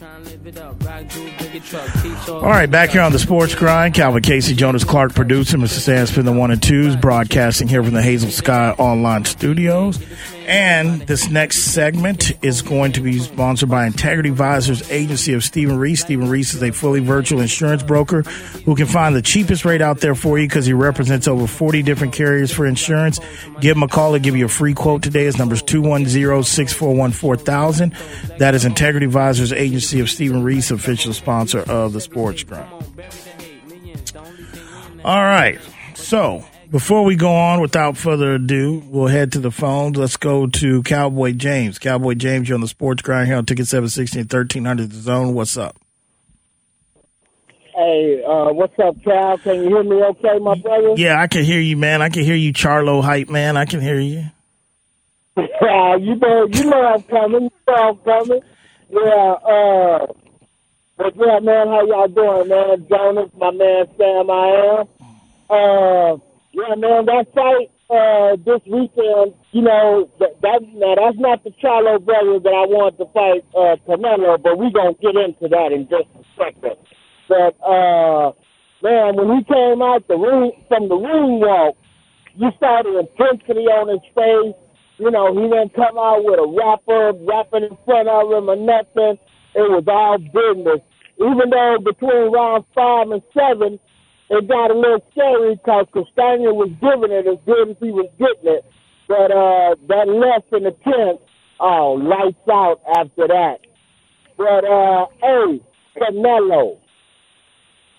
All right, back here on the Sports Grind. Calvin Casey, Jonas Clark, producer. Mr. Sands Spin the One and Twos, broadcasting here from the Hazel Sky Online Studios. And this next segment is going to be sponsored by Integrity Visors Agency of Stephen Reese. Stephen Reese is a fully virtual insurance broker who can find the cheapest rate out there for you because he represents over 40 different carriers for insurance. Give him a call to give you a free quote today. His number is 210-641-4000. That is Integrity Visors Agency of Stephen Reese, official sponsor of the Sports Grind. All right, so before we go on, without further ado, we'll head to the phones. Let's go to Cowboy James. Cowboy James, you're on the Sports Grind here on Ticket 716, 1300 The Zone. What's up? Hey, what's up, Cal? Can you hear me okay, my brother? Yeah, I can hear you, man. I can hear you, Charlo hype, man. I can hear you. You know I'm coming. Yeah, what's up, man? How y'all doing, man? Jonas, my man, Sam, I am. Yeah, man, that fight this weekend, you know, that's not the Charlo brother that I wanted to fight Canelo, but we're going to get into that in just a second. But, man, when he came out from the ring walk, you saw the intensity on his face. You know, he didn't come out with a rapper, rapping in front of him or nothing. It was all business. Even though between rounds 5 and 7, it got a little scary because Castagna was giving it as good as he was getting it. But that left in the 10th, lights out after that. But, hey, Canelo,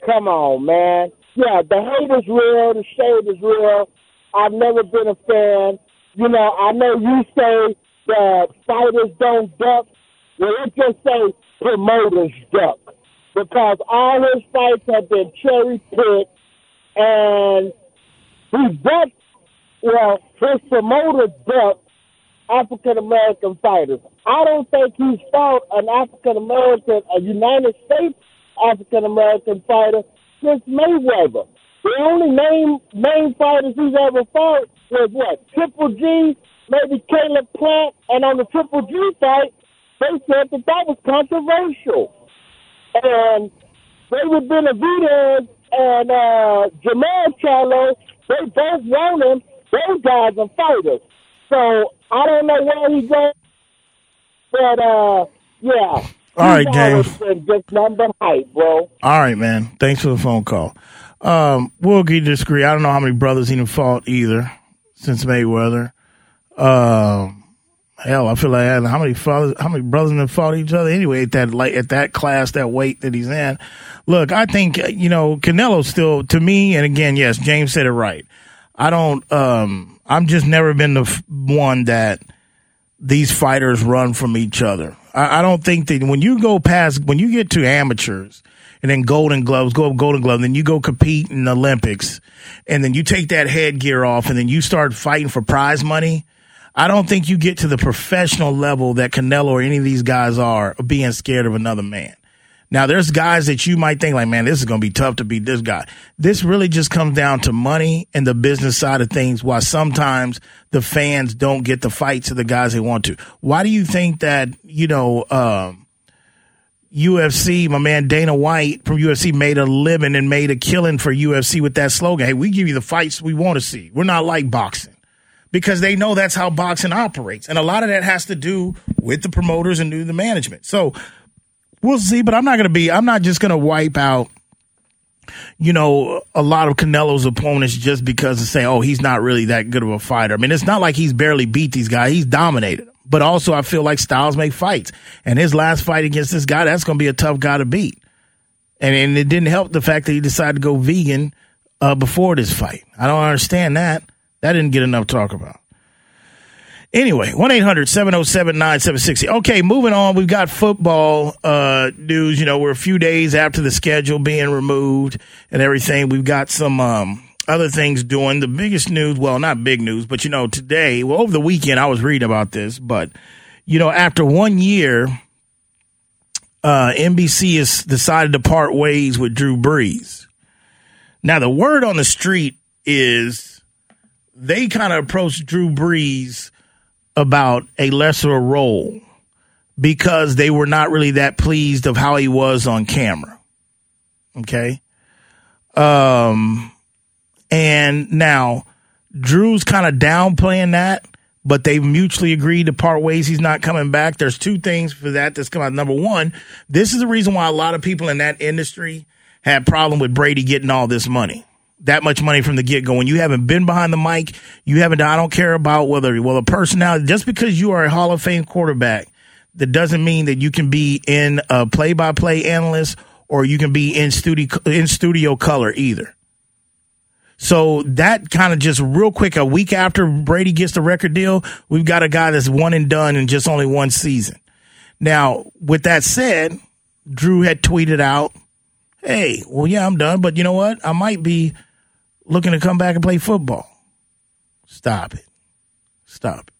come on, man. Yeah, the hate is real. The shade is real. I've never been a fan. You know, I know you say that fighters don't duck. Well, let's just say promoters duck. Because all his fights have been cherry-picked, and he ducked, well, his promoter ducked African-American fighters. I don't think he's fought an African-American, a United States African-American fighter since Mayweather. The only main fighters he's ever fought was, what, Triple G, maybe Caleb Plant, and on the Triple G fight, they said that was controversial. And they were Benavidez and Jamal Charlo. They both want him. Those guys are fighters. So I don't know where he goes. But, yeah. All right, James. Just number hype, bro. All right, man. Thanks for the phone call. We'll agree to disagree. I don't know how many brothers he done fought either since Mayweather. Hell, I feel like how many brothers have fought each other anyway at that class, that weight that he's in. Look, I think, you know, Canelo still, to me, and again, yes, James said it right. I don't, I'm just never been the one that these fighters run from each other. I don't think that when you get to amateurs and then golden gloves, then you go compete in the Olympics and then you take that headgear off and then you start fighting for prize money. I don't think you get to the professional level that Canelo or any of these guys are of being scared of another man. Now, there's guys that you might think like, man, this is going to be tough to beat this guy. This really just comes down to money and the business side of things, why sometimes the fans don't get the fights of the guys they want to. Why do you think that, you know, UFC, my man Dana White from UFC made a living and made a killing for UFC with that slogan? Hey, we give you the fights we want to see. We're not like boxing. Because they know that's how boxing operates. And a lot of that has to do with the promoters and the management. So we'll see, but I'm not just going to wipe out, you know, a lot of Canelo's opponents just because of saying, oh, he's not really that good of a fighter. I mean, it's not like he's barely beat these guys. He's dominated them. But also I feel like styles make fights. And his last fight against this guy, that's going to be a tough guy to beat. And it didn't help the fact that he decided to go vegan before this fight. I don't understand that. That didn't get enough talk about. Anyway, 1-800-707-9760. Okay, moving on. We've got football news. You know, we're a few days after the schedule being removed and everything. We've got some other things doing. The biggest news, well, not big news, but, you know, today, well, over the weekend I was reading about this. But, you know, after 1 year, NBC has decided to part ways with Drew Brees. Now, the word on the street is they kind of approached Drew Brees about a lesser role because they were not really that pleased of how he was on camera. Okay. And now Drew's kind of downplaying that, but they mutually agreed to part ways. He's not coming back. There's two things for that that's come out. Number one, this is the reason why a lot of people in that industry had problem with Brady getting all this money, that much money from the get-go. When you haven't been behind the mic, you haven't, I don't care about whether, well, a personality, just because you are a Hall of Fame quarterback, that doesn't mean that you can be in a play-by-play analyst or you can be in studio color either. So that kind of just real quick, a week after Brady gets the record deal, we've got a guy that's one and done in just only one season. Now, with that said, Drew had tweeted out, hey, well, yeah, I'm done, but you know what? I might be looking to come back and play football. Stop it. Stop it.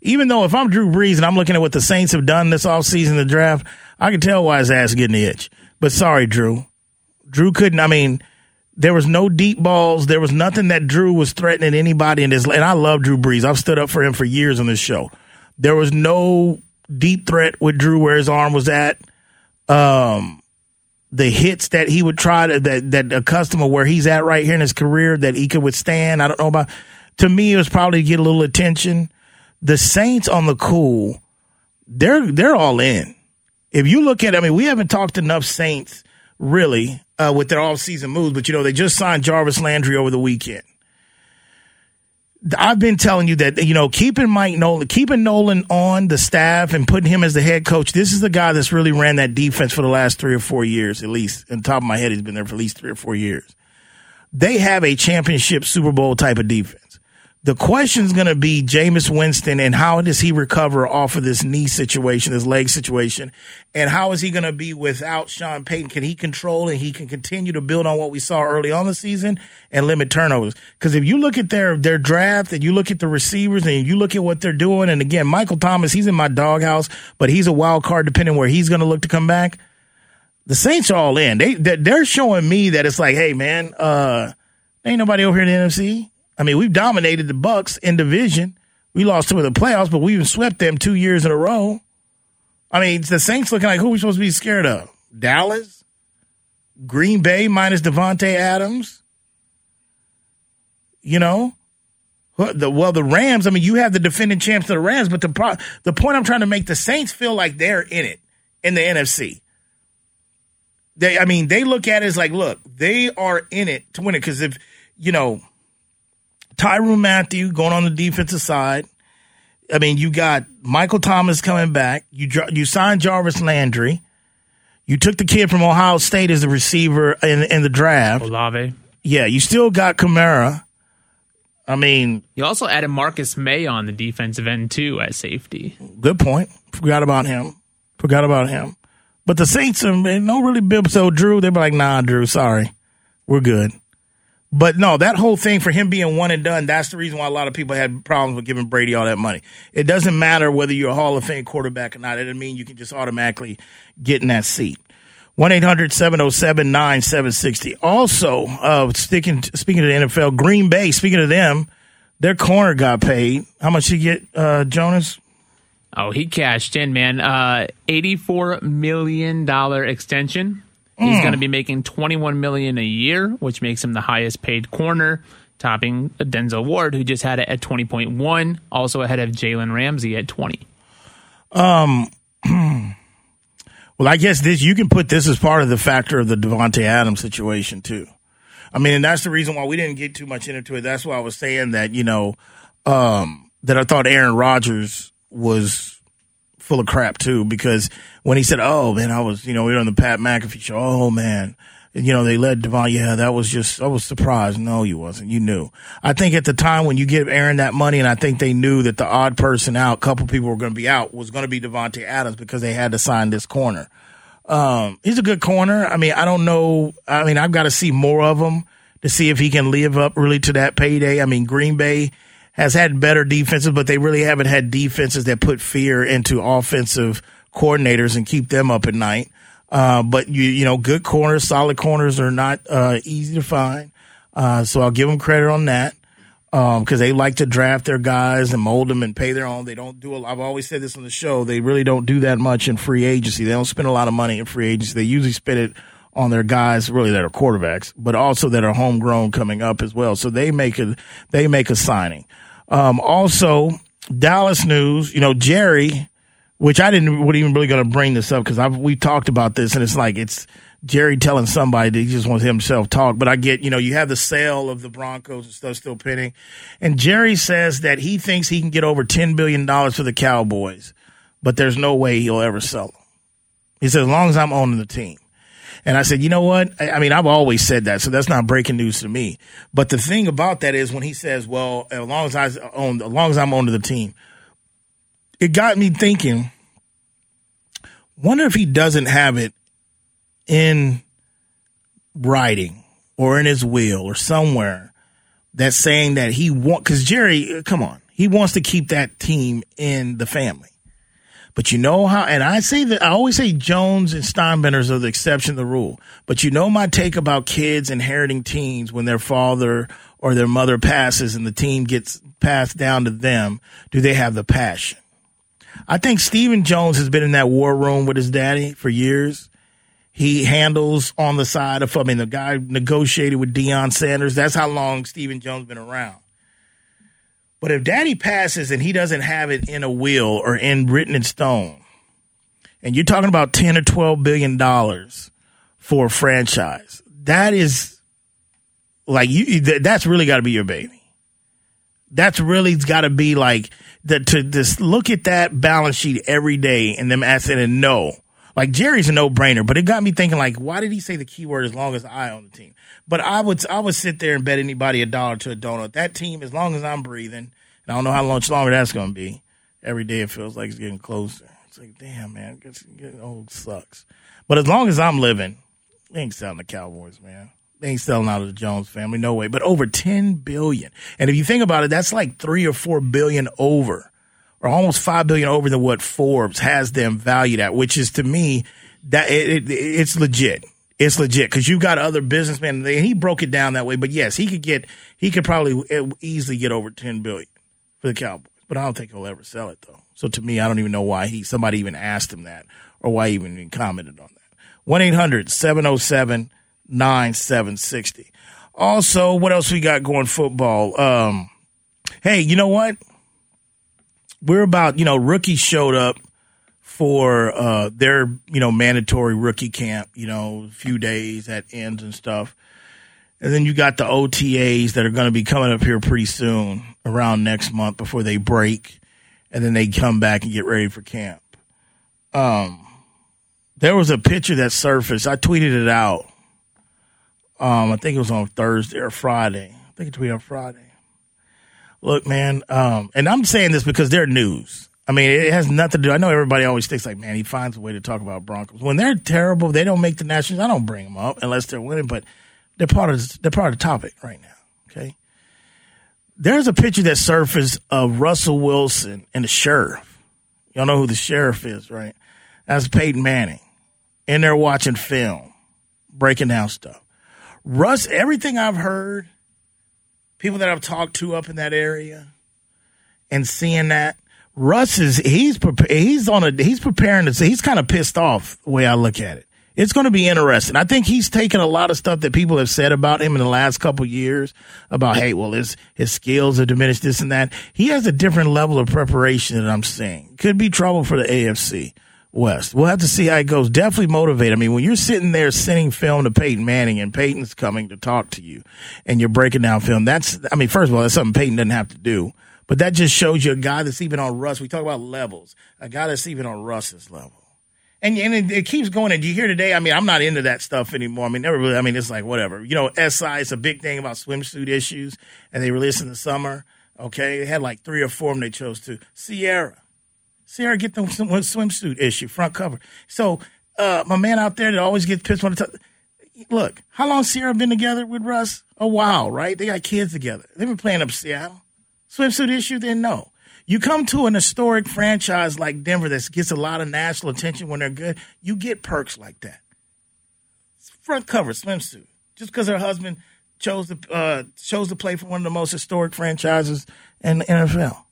Even though if I'm Drew Brees and I'm looking at what the Saints have done this offseason, the draft, I can tell why his ass is getting the itch. But sorry, Drew. Drew couldn't. I mean, there was no deep balls. There was nothing that Drew was threatening anybody in this. And I love Drew Brees. I've stood up for him for years on this show. There was no deep threat with Drew where his arm was at. The hits that he would try to, that a customer where he's at right here in his career that he could withstand. I don't know about, to me, it was probably to get a little attention. The Saints on the cool, they're all in. If you look at, I mean, we haven't talked enough Saints really with their offseason moves, but you know, they just signed Jarvis Landry over the weekend. I've been telling you that, you know, keeping Nolan on the staff and putting him as the head coach. This is the guy that's really ran that defense for the last 3 or 4 years, at least. On top of my head, he's been there for at least 3 or 4 years. They have a championship Super Bowl type of defense. The question's going to be Jameis Winston and how does he recover off of this knee situation, this leg situation, and how is he going to be without Sean Payton? Can he control and he can continue to build on what we saw early on the season and limit turnovers? Because if you look at their draft and you look at the receivers and you look at what they're doing, and again, Michael Thomas, he's in my doghouse, but he's a wild card depending where he's going to look to come back. The Saints are all in. They're showing me that it's like, hey, man, ain't nobody over here in the NFC. I mean, we've dominated the Bucs in division. We lost two of the playoffs, but we even swept them 2 years in a row. I mean, the Saints looking like who are we supposed to be scared of? Dallas? Green Bay minus Devontae Adams? You know? Well, the Rams, I mean, you have the defending champs of the Rams, but the point I'm trying to make, the Saints feel like they're in it in the NFC. They look at it as like, look, they are in it to win it because if, you know, Tyrann Mathieu going on the defensive side. I mean, you got Michael Thomas coming back. You signed Jarvis Landry. You took the kid from Ohio State as the receiver in the draft. Olave. Yeah, you still got Kamara. I mean, you also added Marcus May on the defensive end too as safety. Good point. Forgot about him. But the Saints are no really bib. So Drew, they'd be like, nah, Drew, sorry, we're good. But no, that whole thing for him being one and done, that's the reason why a lot of people had problems with giving Brady all that money. It doesn't matter whether you're a Hall of Fame quarterback or not. It doesn't mean you can just automatically get in that seat. 1-800-707-9760. Also, speaking of the NFL, Green Bay, speaking of them, their corner got paid. How much did he get, Jonas? Oh, he cashed in, man. $84 million extension. He's going to be making $21 million a year, which makes him the highest paid corner, topping Denzel Ward, who just had it at 20.1, also ahead of Jalen Ramsey at 20. Well, I guess you can put this as part of the factor of the Devontae Adams situation, too. I mean, and that's the reason why we didn't get too much into it. That's why I was saying that, you know, that I thought Aaron Rodgers was full of crap, too, because when he said, oh, man, I was, you know, we were on the Pat McAfee show. Oh, man. You know, they let Devon. Yeah, I was surprised. No, you wasn't. You knew. I think at the time when you give Aaron that money, and I think they knew that the odd person out, a couple people were going to be out, was going to be Devontae Adams because they had to sign this corner. He's a good corner. I mean, I don't know. I mean, I've got to see more of him to see if he can live up really to that payday. I mean, Green Bay has had better defenses, but they really haven't had defenses that put fear into offensive coordinators and keep them up at night. But you know, good corners, solid corners are not easy to find. So I'll give them credit on that. because they like to draft their guys and mold them and pay their own. They don't do I've always said this on the show. They really don't do that much in free agency. They don't spend a lot of money in free agency. They usually spend it on their guys, really, that are quarterbacks, but also that are homegrown coming up as well. So they make a signing. Also, Dallas news, Jerry, which I wasn't even really going to bring this up because we talked about this, and it's like it's Jerry telling somebody that he just wants himself talk. But I get, you have the sale of the Broncos and stuff still pending. And Jerry says that he thinks he can get over $10 billion for the Cowboys, but there's no way he'll ever sell them. He says, as long as I'm owning the team. And I said, you know what? I mean, I've always said that, so that's not breaking news to me. But the thing about that is when he says, well, as long as I'm owning the team, it got me thinking, wonder if he doesn't have it in writing or in his will or somewhere that's saying that he wants, because Jerry, come on, he wants to keep that team in the family. But you know how, and I always say Jones and Steinbrenner's are the exception to the rule. But you know my take about kids inheriting teams when their father or their mother passes and the team gets passed down to them. Do they have the passion? I think Stephen Jones has been in that war room with his daddy for years. He handles on the side of, the guy negotiated with Deion Sanders. That's how long Stephen Jones been around. But if daddy passes and he doesn't have it in a will or in written in stone, and you're talking about $10 or $12 billion for a franchise, that is like that's really got to be your baby. That's really got to be like to just look at that balance sheet every day and them asking a no. Like Jerry's a no-brainer, but it got me thinking like, why did he say the key word as long as I own the team? But I would sit there and bet anybody $1 to a donut. That team, as long as I'm breathing, and I don't know how much longer that's going to be. Every day it feels like it's getting closer. It's like, damn, man, getting old sucks. But as long as I'm living, they ain't selling the Cowboys, man. They ain't selling out of the Jones family, no way. But over $10 billion. And if you think about it, that's like $3 or $4 billion over, or almost $5 billion over than what Forbes has them valued at, which is, to me, that it's legit. It's legit because you've got other businessmen, and he broke it down that way. But yes, he could probably easily get over $10 billion for the Cowboys. But I don't think he'll ever sell it, though. So to me, I don't even know why somebody even asked him that or why he even commented on that. 1-800-707-9760. Also, what else we got going football? Hey, you know what? We're about, rookies showed up for their, mandatory rookie camp, a few days at ends and stuff. And then you got the OTAs that are going to be coming up here pretty soon, around next month before they break. And then they come back and get ready for camp. There was a picture that surfaced. I tweeted it out. I think it was on Thursday or Friday. I think it tweeted on Friday. Look, man, and I'm saying this because they're news. It has nothing to do. I know everybody always thinks like, man, he finds a way to talk about Broncos. When they're terrible, they don't make the nationals. I don't bring them up unless they're winning, but they're part of the topic right now, okay? There's a picture that surfaced of Russell Wilson and the sheriff. Y'all know who the sheriff is, right? That's Peyton Manning. And they're watching film, breaking down stuff. Russ, everything I've heard, people that I've talked to up in that area, and seeing that Russ is he's preparing to say he's kind of pissed off the way I look at it. It's going to be interesting. I think he's taken a lot of stuff that people have said about him in the last couple of years about, hey, well, his skills are diminished, this and that. He has a different level of preparation that I'm seeing. Could be trouble for the AFC West. We'll have to see how it goes. Definitely motivated. When you're sitting there sending film to Peyton Manning and Peyton's coming to talk to you and you're breaking down film, first of all, that's something Peyton doesn't have to do. But that just shows you a guy that's even on Russ. We talk about levels. A guy that's even on Russ's level. And it keeps going. And you hear today, I'm not into that stuff anymore. Everybody, it's like whatever. SI, it's a big thing about swimsuit issues. And they released in the summer. Okay. They had like 3 or 4 of them they chose to. Sierra, get the swimsuit issue, front cover. So my man out there that always gets pissed when I talk. Look, how long Sierra been together with Russ? A while, right? They got kids together. They've been playing up Seattle. Swimsuit issue, then no. You come to an historic franchise like Denver that gets a lot of national attention when they're good, you get perks like that. Front cover, swimsuit. Just because her husband chose to play for one of the most historic franchises in the NFL.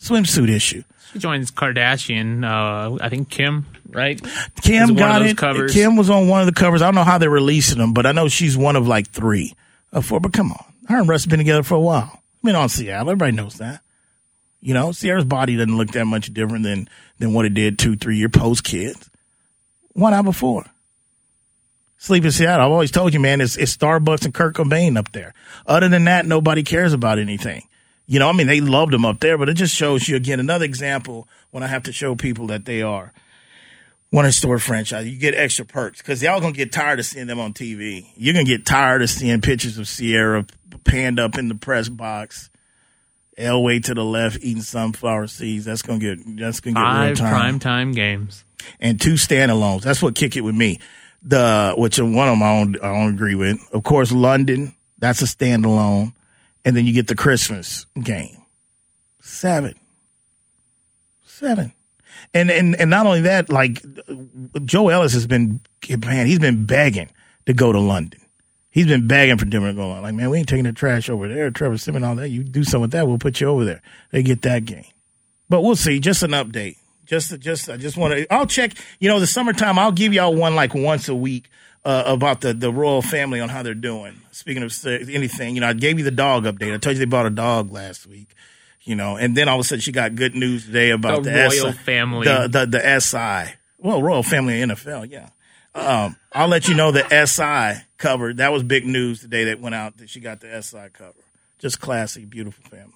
Swimsuit issue. She joins Kardashian. I think Kim, right? Kim got it. Covers. Kim was on one of the covers. I don't know how they're releasing them, but I know she's one of like three or four. But come on, her and Russ have been together for a while. I mean, on Sierra, everybody knows that. You know, Sierra's body doesn't look that much different than what it did 2-3 year post kids. 1 hour before. Sleep in Seattle. I've always told you, man, it's Starbucks and Kurt Cobain up there. Other than that, nobody cares about anything. You know, I mean, they loved him up there, but it just shows you, again, another example when I have to show people that they are one historic franchise. You get extra perks because y'all going to get tired of seeing them on TV. You're going to get tired of seeing pictures of Sierra panned up in the press box, Elway to the left eating sunflower seeds. That's going to get real time. 5 primetime games. And 2 standalones. That's what Kick It With Me. Which one of them I don't agree with. Of course, London. That's a standalone. And then you get the Christmas game. 7. And not only that, like Joe Ellis has been, man, he's been begging to go to London. He's been begging for Denver to go to London. Like, man, we ain't taking the trash over there. Trevor Simmons, all that. You do something with that, we'll put you over there. They get that game. But we'll see. Just an update. I'll check, you know, the summertime, I'll give y'all one like once a week about the royal family on how they're doing. Speaking of anything, you know, I gave you the dog update. I told you they bought a dog last week, you know, and then all of a sudden she got good news today about the royal family. The SI. Well, royal family NFL, yeah. I'll let you know the SI cover. That was big news today that went out that she got the SI cover. Just classy, beautiful family.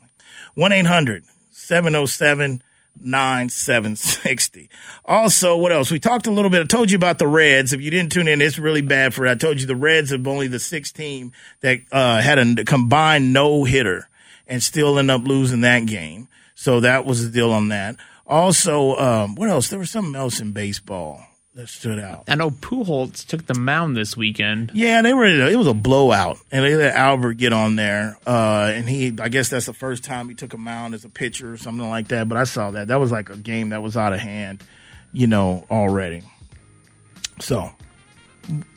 1-800-707 9760. Also, what else? We talked a little bit. I told you about the Reds. If you didn't tune in, it's really bad for it. I told you the Reds are only the sixth team that had a combined no-hitter and still end up losing that game. So that was the deal on that. Also, what else? There was something else in baseball that stood out. I know Pujols took the mound this weekend. Yeah, it was a blowout, and they let Albert get on there. And I guess that's the first time he took a mound as a pitcher or something like that. But I saw that. That was like a game that was out of hand, you know, already. So,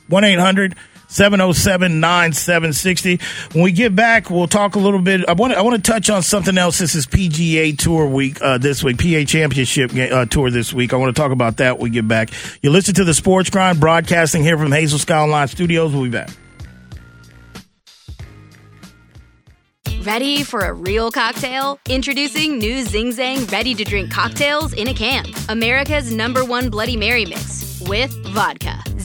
1-800-707-9760. When we get back, we'll talk a little bit. I want to touch on something else. This is PGA Tour week this week, PGA Championship Tour this week. I want to talk about that when we get back. You listen to The Sports Grind, broadcasting here from Hazel Sky Online Studios. We'll be back. Ready for a real cocktail? Introducing new Zing Zang ready-to-drink cocktails in a can. America's #1 Bloody Mary mix with vodka,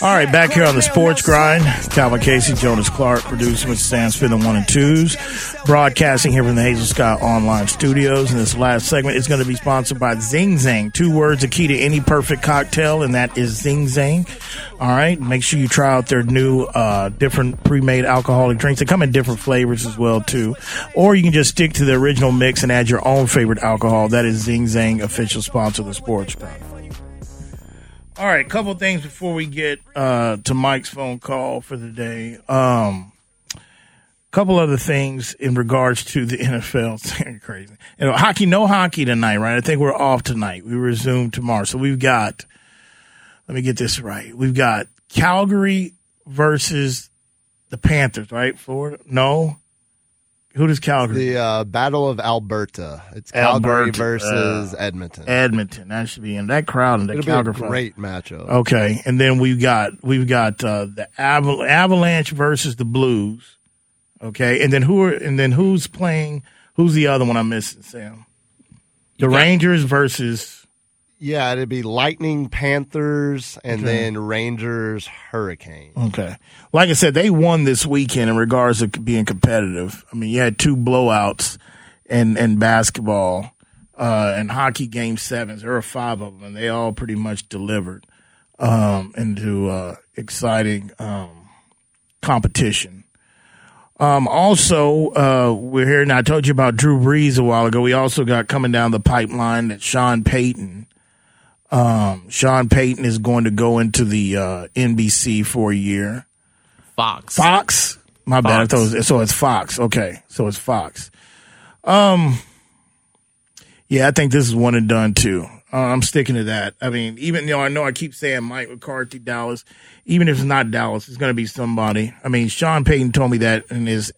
All right, back here on The Sports Grind. Calvin Casey, Jonas Clark, producing with Stan Smith and 1 and 2s. Broadcasting here from the Hazel Sky Online Studios. And this last segment is going to be sponsored by Zing Zang. 2 words, a key to any perfect cocktail, and that is Zing Zang. All right, make sure you try out their new different pre-made alcoholic drinks. They come in different flavors as well, too. Or you can just stick to the original mix and add your own favorite alcohol. That is Zing Zang, official sponsor of The Sports Grind. All right, a couple of things before we get to Mike's phone call for the day. Couple other things in regards to the NFL. Crazy. You know, hockey, no hockey tonight, right? I think we're off tonight. We resume tomorrow. So we've got, let me get this right. We've got Calgary versus the Panthers, right? Florida? No. Who does Calgary? The Battle of Alberta. It's Calgary versus Edmonton. Edmonton. That should be in that crowd and that Calgary. Be a great matchup. Okay, and then we've got the Avalanche versus the Blues. Okay, and then who's playing? Who's the other one I'm missing, Sam? The Rangers versus. Yeah, it'd be Lightning, Panthers, and then Rangers, Hurricanes. Okay. Like I said, they won this weekend in regards to being competitive. I mean, you had two blowouts in basketball and hockey game sevens. There were five of them, and they all pretty much delivered into exciting competition. Also, we're here, and I told you about Drew Brees a while ago. We also got coming down the pipeline that Sean Payton. Sean Payton is going to go into the NBC for a year. Fox? My Fox. Bad. I thought it's Fox. Okay. So it's Fox. Yeah, I think this is one and done, too. I'm sticking to that. I mean, even though I know I keep saying Mike McCarthy, Dallas, even if it's not Dallas, it's going to be somebody. I mean, Sean Payton told me that in his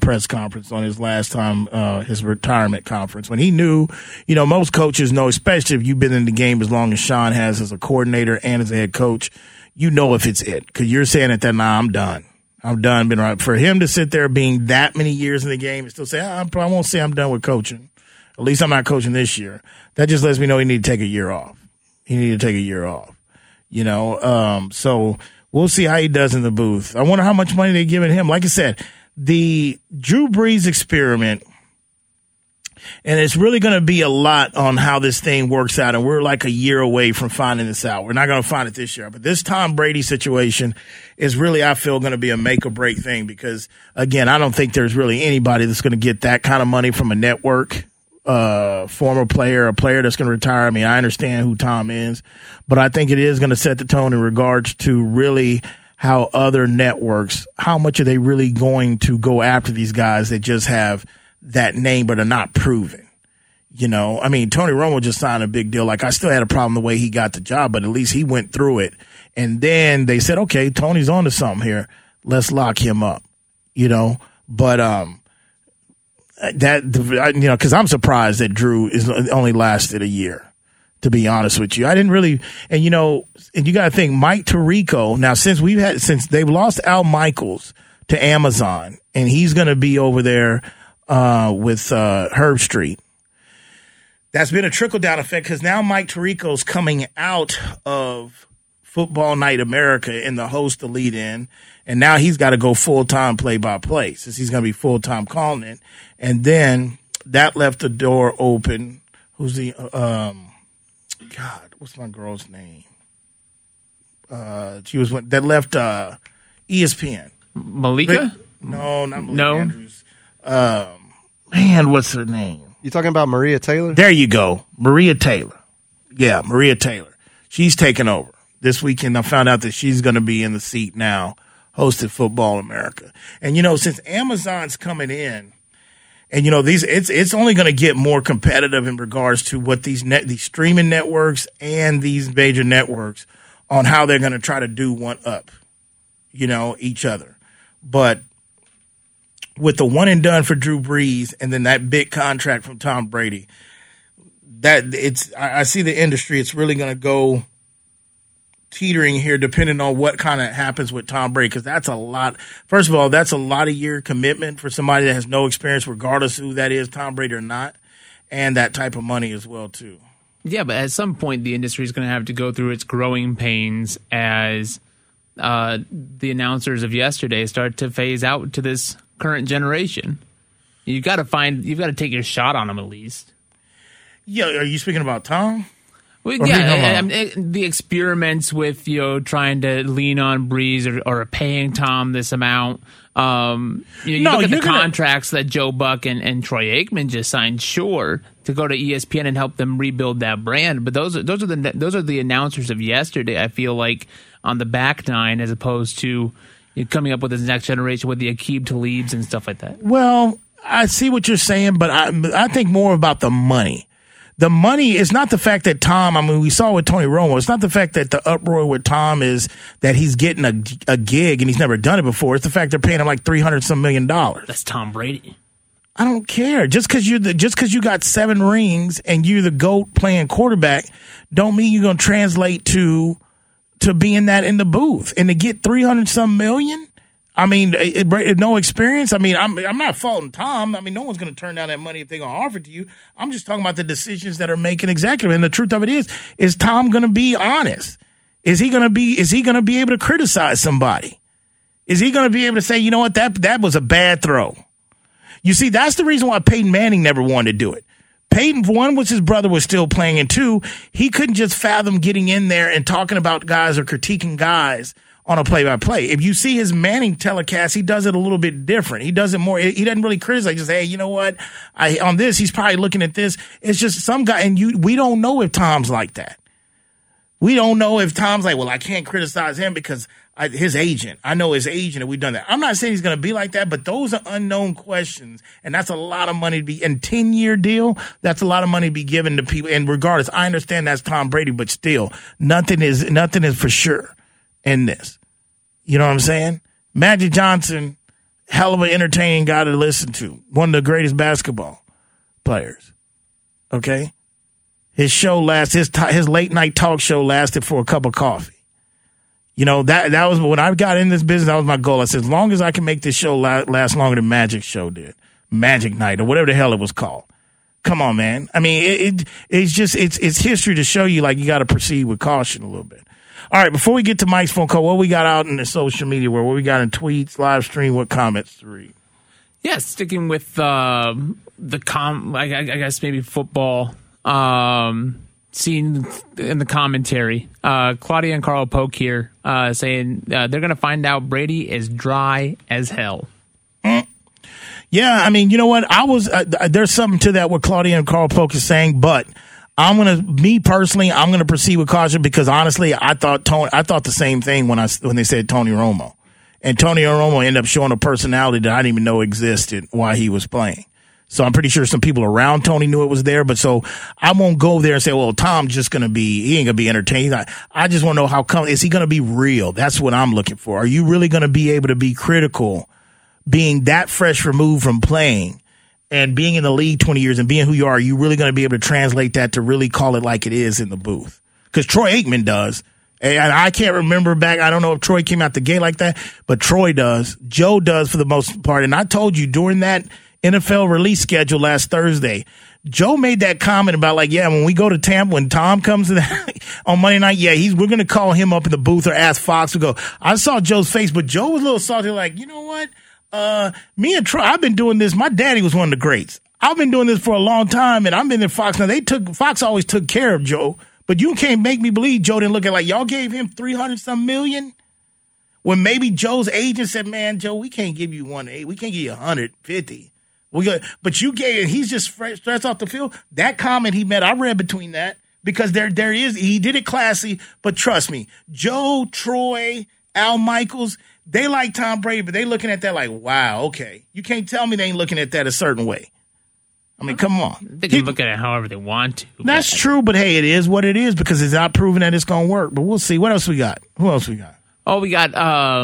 press conference on his last time, his retirement conference, when he knew, you know, most coaches know, especially if you've been in the game as long as Sean has as a coordinator and as a head coach, you know if it's it. Because you're saying at that, nah, I'm done. I'm done. Been right. For him to sit there being that many years in the game and still say, I won't say I'm done with coaching. At least I'm not coaching this year. That just lets me know he needs to take a year off. You know, so we'll see how he does in the booth. I wonder how much money they're giving him. Like I said, the Drew Brees experiment, and it's really going to be a lot on how this thing works out. And we're like a year away from finding this out. We're not going to find it this year. But this Tom Brady situation is really, I feel, going to be a make or break thing because, again, I don't think there's really anybody that's going to get that kind of money from a network. Former player, a player that's going to retire. I mean, I understand who Tom is, but I think it is going to set the tone in regards to really how other networks, how much are they really going to go after these guys that just have that name but are not proven? You know, I mean, Tony Romo just signed a big deal. Like, I still had a problem the way he got the job, but at least he went through it. And then they said, okay, Tony's onto something here. Let's lock him up, you know? But, because I'm surprised that Drew is only lasted a year, to be honest with you. I didn't really, and you got to think Mike Tirico. Now, since they've lost Al Michaels to Amazon, and he's going to be over there with Herb Street. That's been a trickle down effect because now Mike Tirico's coming out of Football Night America and the host, the lead in. And now he's got to go full-time play-by-play since he's going to be full-time calling it. And then that left the door open. Who's the what's my girl's name? That left ESPN. Malika? No, not Malika Andrews. What's her name? You talking about Maria Taylor? There you go. Maria Taylor. Yeah, Maria Taylor. She's taking over. This weekend I found out that she's going to be in the seat now. Hosted Football America. And, you know, since Amazon's coming in, and, you know, it's only going to get more competitive in regards to what these streaming networks and these major networks on how they're going to try to do one up, you know, each other. But with the one and done for Drew Brees and then that big contract from Tom Brady, I see the industry, it's really going to go teetering here depending on what kind of happens with Tom Brady, because that's a lot. First of all, that's a lot of year commitment for somebody that has no experience, regardless who that is, Tom Brady or not, and that type of money as well too. Yeah, but at some point the industry is going to have to go through its growing pains as the announcers of yesterday start to phase out to this current generation. You've got to take your shot on them at least. Yeah, are you speaking about Tom? Well, yeah, the experiments with, you know, trying to lean on Breeze or paying Tom this amount. Look at the contracts that Joe Buck and Troy Aikman just signed, sure, to go to ESPN and help them rebuild that brand. But those are the announcers of yesterday, I feel like, on the back nine, as opposed to coming up with his next generation with the Aqib Talibs and stuff like that. Well, I see what you're saying, but I think more about the money. The money is not the fact that Tom, I mean, we saw with Tony Romo, it's not the fact that the uproar with Tom is that he's getting a gig and he's never done it before. It's the fact they're paying him like $300-some million. That's Tom Brady. I don't care. Just because you got 7 rings and you're the GOAT playing quarterback don't mean you're going to translate to being that in the booth. And to get $300-some million, I mean, no experience. I mean, I'm not faulting Tom. I mean, no one's going to turn down that money if they're going to offer it to you. I'm just talking about the decisions that are making executives. And the truth of it is Tom going to be honest? Is he going to be able to criticize somebody? Is he going to be able to say, you know what, that was a bad throw? You see, that's the reason why Peyton Manning never wanted to do it. Peyton, for one, was his brother was still playing, and two, he couldn't just fathom getting in there and talking about guys or critiquing guys on a play-by-play. If you see his Manning telecast, he does it a little bit different. He does it more. He doesn't really criticize. Just, hey, you know what? On this, he's probably looking at this. It's just some guy, and we don't know if Tom's like that. We don't know if Tom's like, well, I can't criticize him because his agent. I know his agent, and we've done that. I'm not saying he's going to be like that, but those are unknown questions, and that's a lot of money to be in 10-year deal. That's a lot of money to be given to people. And regardless, I understand that's Tom Brady, but still, nothing is for sure in this. You know what I'm saying? Magic Johnson, hell of an entertaining guy to listen to. One of the greatest basketball players. Okay? His show his late night talk show lasted for a cup of coffee. You know, that was when I got in this business, that was my goal. I said, as long as I can make this show last longer than Magic's show did, Magic Night or whatever the hell it was called. Come on, man. I mean, it's history to show you, like, you got to proceed with caution a little bit. All right, before we get to Mike's phone call, what we got out in the social media, where what we got in tweets, live stream, what comments to read? Yeah, sticking with I guess maybe football. Seen in the commentary, Claudia and Carl Polk here saying they're going to find out Brady is dry as hell. Yeah, I mean, you know what? There's something to that, what Claudia and Carl Polk is saying, but I'm going to proceed with caution because honestly, I thought the same thing when they said Tony Romo. And Tony Romo ended up showing a personality that I didn't even know existed while he was playing. So I'm pretty sure some people around Tony knew it was there, but so I won't go there and say, well, Tom's just going to be, he ain't going to be entertained. I just want to know is he going to be real? That's what I'm looking for. Are you really going to be able to be critical being that fresh removed from playing? And being in the league 20 years and being who you are really going to be able to translate that to really call it like it is in the booth? Because Troy Aikman does. And I can't remember back. I don't know if Troy came out the gate like that, but Troy does. Joe does for the most part. And I told you during that NFL release schedule last Thursday, Joe made that comment about like, yeah, when we go to Tampa, when Tom comes to that on Monday night, yeah, we're going to call him up in the booth or ask Fox to go. I saw Joe's face, but Joe was a little salty like, you know what? Me and Troy, I've been doing this. My daddy was one of the greats. I've been doing this for a long time, and I've been in Fox. Now, Fox always took care of Joe, but you can't make me believe Joe didn't look at like, y'all gave him $300-some million? When maybe Joe's agent said, man, Joe, we can't give you 180. We can't give you 150. But you gave, and he's just stressed off the field. That comment he made, I read between that, because he did it classy, but trust me, Joe, Troy, Al Michaels, they like Tom Brady, but they looking at that like, wow, okay. You can't tell me they ain't looking at that a certain way. I mean, come on. They can look at it however they want to. That's true, but hey, it is what it is because it's not proven that it's going to work. But we'll see. What else we got? Who else we got? Oh, we got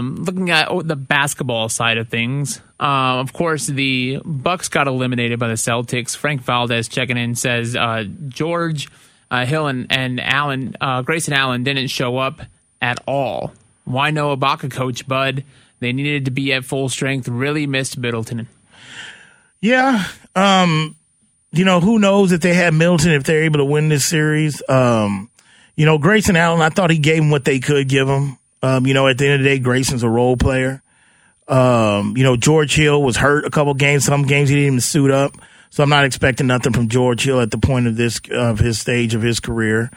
looking at the basketball side of things. Of course, the Bucks got eliminated by the Celtics. Frank Valdez checking in says George Hill and Allen, Grayson Allen didn't show up at all. Why no Ibaka, Coach Bud? They needed to be at full strength. Really missed Middleton. Yeah. You know, who knows if they had Middleton, if they're able to win this series. You know, Grayson Allen, I thought he gave him what they could give him. You know, at the end of the day, Grayson's a role player. You know, George Hill was hurt a couple games. Some games he didn't even suit up. So I'm not expecting nothing from George Hill at the point of this, of his stage of his career.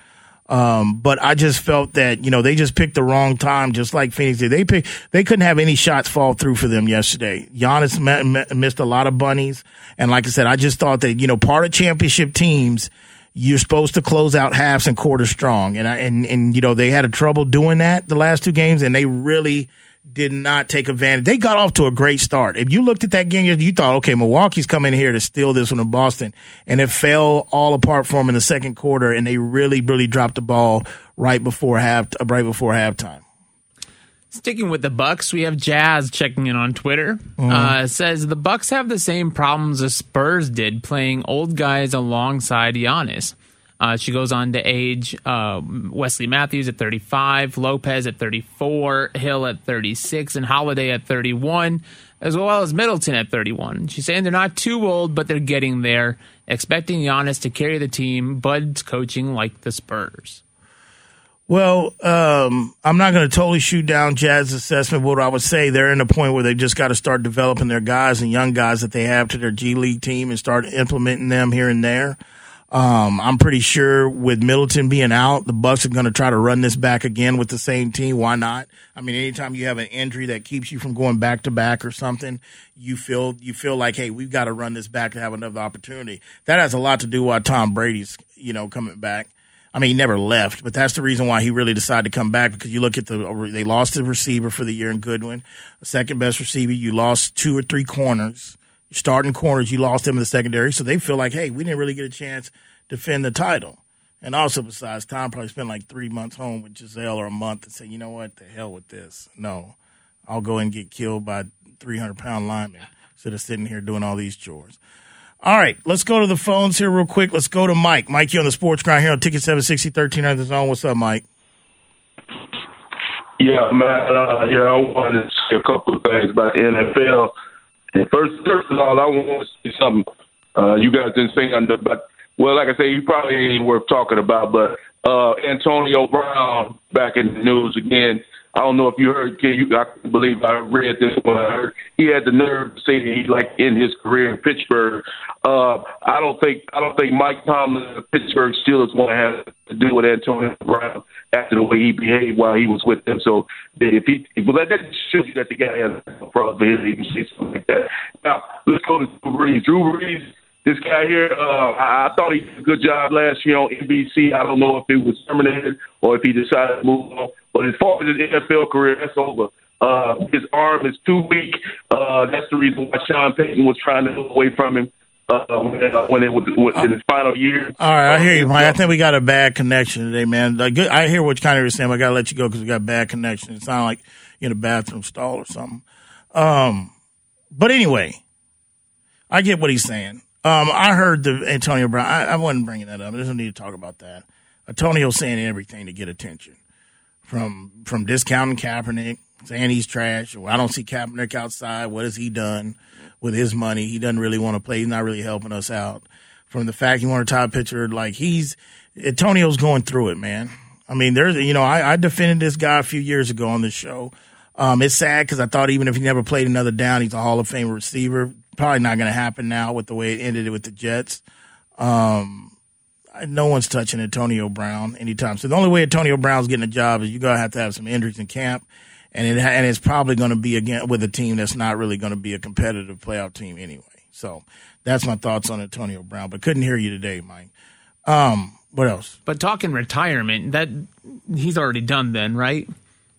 But I just felt that, you know, they just picked the wrong time, just like Phoenix did. They couldn't have any shots fall through for them yesterday. Giannis missed a lot of bunnies. And like I said, I just thought that, you know, part of championship teams, you're supposed to close out halves and quarters strong. And you know, they had a trouble doing that the last two games, and they really did not take advantage. They got off to a great start. If you looked at that game, you thought, okay, Milwaukee's coming here to steal this one in Boston, and it fell all apart for them in the second quarter, and they really, really dropped the ball right before halftime. Sticking with the Bucks, we have Jazz checking in on Twitter. Says the Bucks have the same problems as Spurs did, playing old guys alongside Giannis. She goes on to age Wesley Matthews at 35, Lopez at 34, Hill at 36, and Holiday at 31, as well as Middleton at 31. She's saying they're not too old, but they're getting there. Expecting Giannis to carry the team, Bud's coaching like the Spurs. Well, I'm not going to totally shoot down Jazz's assessment. What I would say, they're in a point where they just got to start developing their guys and young guys that they have to their G League team and start implementing them here and there. I'm pretty sure with Middleton being out, the Bucks are going to try to run this back again with the same team. Why not? I mean, anytime you have an injury that keeps you from going back to back or something, you feel like, hey, we've got to run this back to have another opportunity. That has a lot to do why Tom Brady's, coming back. I mean, he never left, but that's the reason why he really decided to come back, because you look at they lost the receiver for the year in Goodwin, second best receiver. You lost two or three corners, starting corners. You lost them in the secondary. So they feel like, hey, we didn't really get a chance to defend the title. And also, besides, Tom probably spent like 3 months home with Giselle, or a month, and said, you know what, the hell with this. No, I'll go and get killed by 300-pound linemen instead of sitting here doing all these chores. All right, let's go to the phones here real quick. Let's go to Mike. Mike, you're on the Sports Ground here on Ticket 760, 1300 The Zone. What's up, Mike? Yeah, Matt, I wanted to say a couple of things about the NFL. And first of all, I want to say something you guys didn't say nothing about. Well, like I say, you probably ain't worth talking about, but Antonio Brown back in the news again. I don't know if you heard, I can't believe I read this one. I heard he had the nerve to say that he like in his career in Pittsburgh. I don't think Mike Tomlin of Pittsburgh Steelers want to have to do with Antonio Brown after the way he behaved while he was with them. So that shows you that the guy has a problem with his agency, something like that. Now let's go to Drew Brees. Drew Brees, this guy here, I thought he did a good job last year on NBC. I don't know if he was terminated or if he decided to move on. But as far as his NFL career, that's over. His arm is too weak. That's the reason why Sean Payton was trying to move away from him when it was in his final year. All right, I hear you, Mike. I think we got a bad connection today, man. I hear what kind of you're saying. I got to let you go because we got a bad connection. It sounded like you're in a bathroom stall or something. But anyway, I get what he's saying. I heard the Antonio Brown. I wasn't bringing that up. There's no need to talk about that. Antonio's saying everything to get attention, from discounting Kaepernick, saying he's trash. Well, I don't see Kaepernick outside. What has he done with his money? He doesn't really want to play. He's not really helping us out. From the fact he wanted a top pitcher, Antonio's going through it, man. I mean, I defended this guy a few years ago on this show. It's sad because I thought even if he never played another down, he's a Hall of Fame receiver. Probably not going to happen now with the way it ended with the Jets. No one's touching Antonio Brown anytime. So the only way Antonio Brown's getting a job is you're going to have some injuries in camp, and it's probably going to be again with a team that's not really going to be a competitive playoff team anyway. So that's my thoughts on Antonio Brown. But couldn't hear you today, Mike. What else? But talking retirement, that he's already done then, right?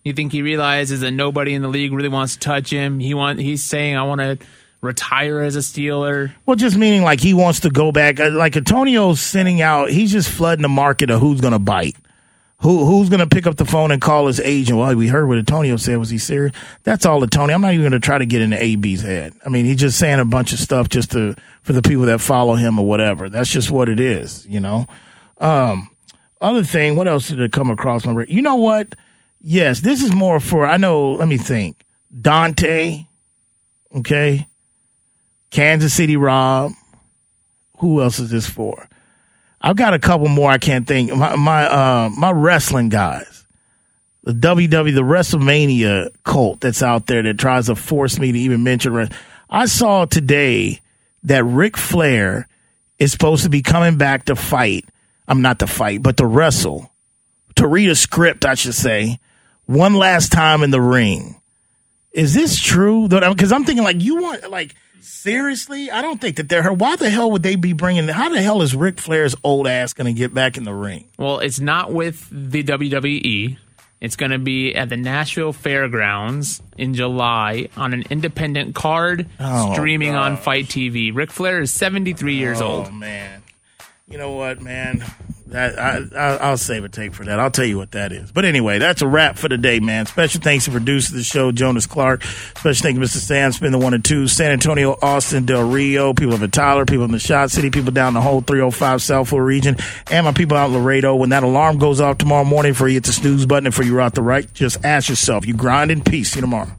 You think he realizes that nobody in the league really wants to touch him? He's saying, I want to retire as a Steeler. Well, just meaning like he wants to go back. Like Antonio's sending out, he's just flooding the market of who's going to bite. Who's going to pick up the phone and call his agent? Well, we heard what Antonio said. Was he serious? That's all Antonio. I'm not even going to try to get into AB's head. I mean, he's just saying a bunch of stuff just for the people that follow him or whatever. That's just what it is, Other thing, what else did it come across? You know what? Yes, this is more for, I know, let me think. Dante, okay? Kansas City Rob. Who else is this for? I've got a couple more I can't think. My wrestling guys, the the WrestleMania cult that's out there that tries to force me to even mention wrestling. I saw today that Ric Flair is supposed to be coming back to fight. I'm not to fight, but to wrestle. To read a script, I should say, one last time in the ring. Is this true? Because I'm thinking, seriously? I don't think that they're her. Why the hell would they be bringing? How the hell is Ric Flair's old ass going to get back in the ring? Well, it's not with the WWE. It's going to be at the Nashville Fairgrounds in July on an independent card, streaming on Fight TV. Ric Flair is 73 years old. Oh, man. You know what, man? That I'll save a take for that. I'll tell you what that is. But anyway, that's a wrap for today, man. Special thanks to producer of the show, Jonas Clark. Special thanks to Mr. Sam, Spin the 1 and 2, San Antonio, Austin, Del Rio, people up in Tyler, people in the Shot City, people down the whole 305 South Florida region, and my people out in Laredo. When that alarm goes off tomorrow morning for you, it's a snooze button, and for you out the right, just ask yourself, you grind in peace. See you tomorrow.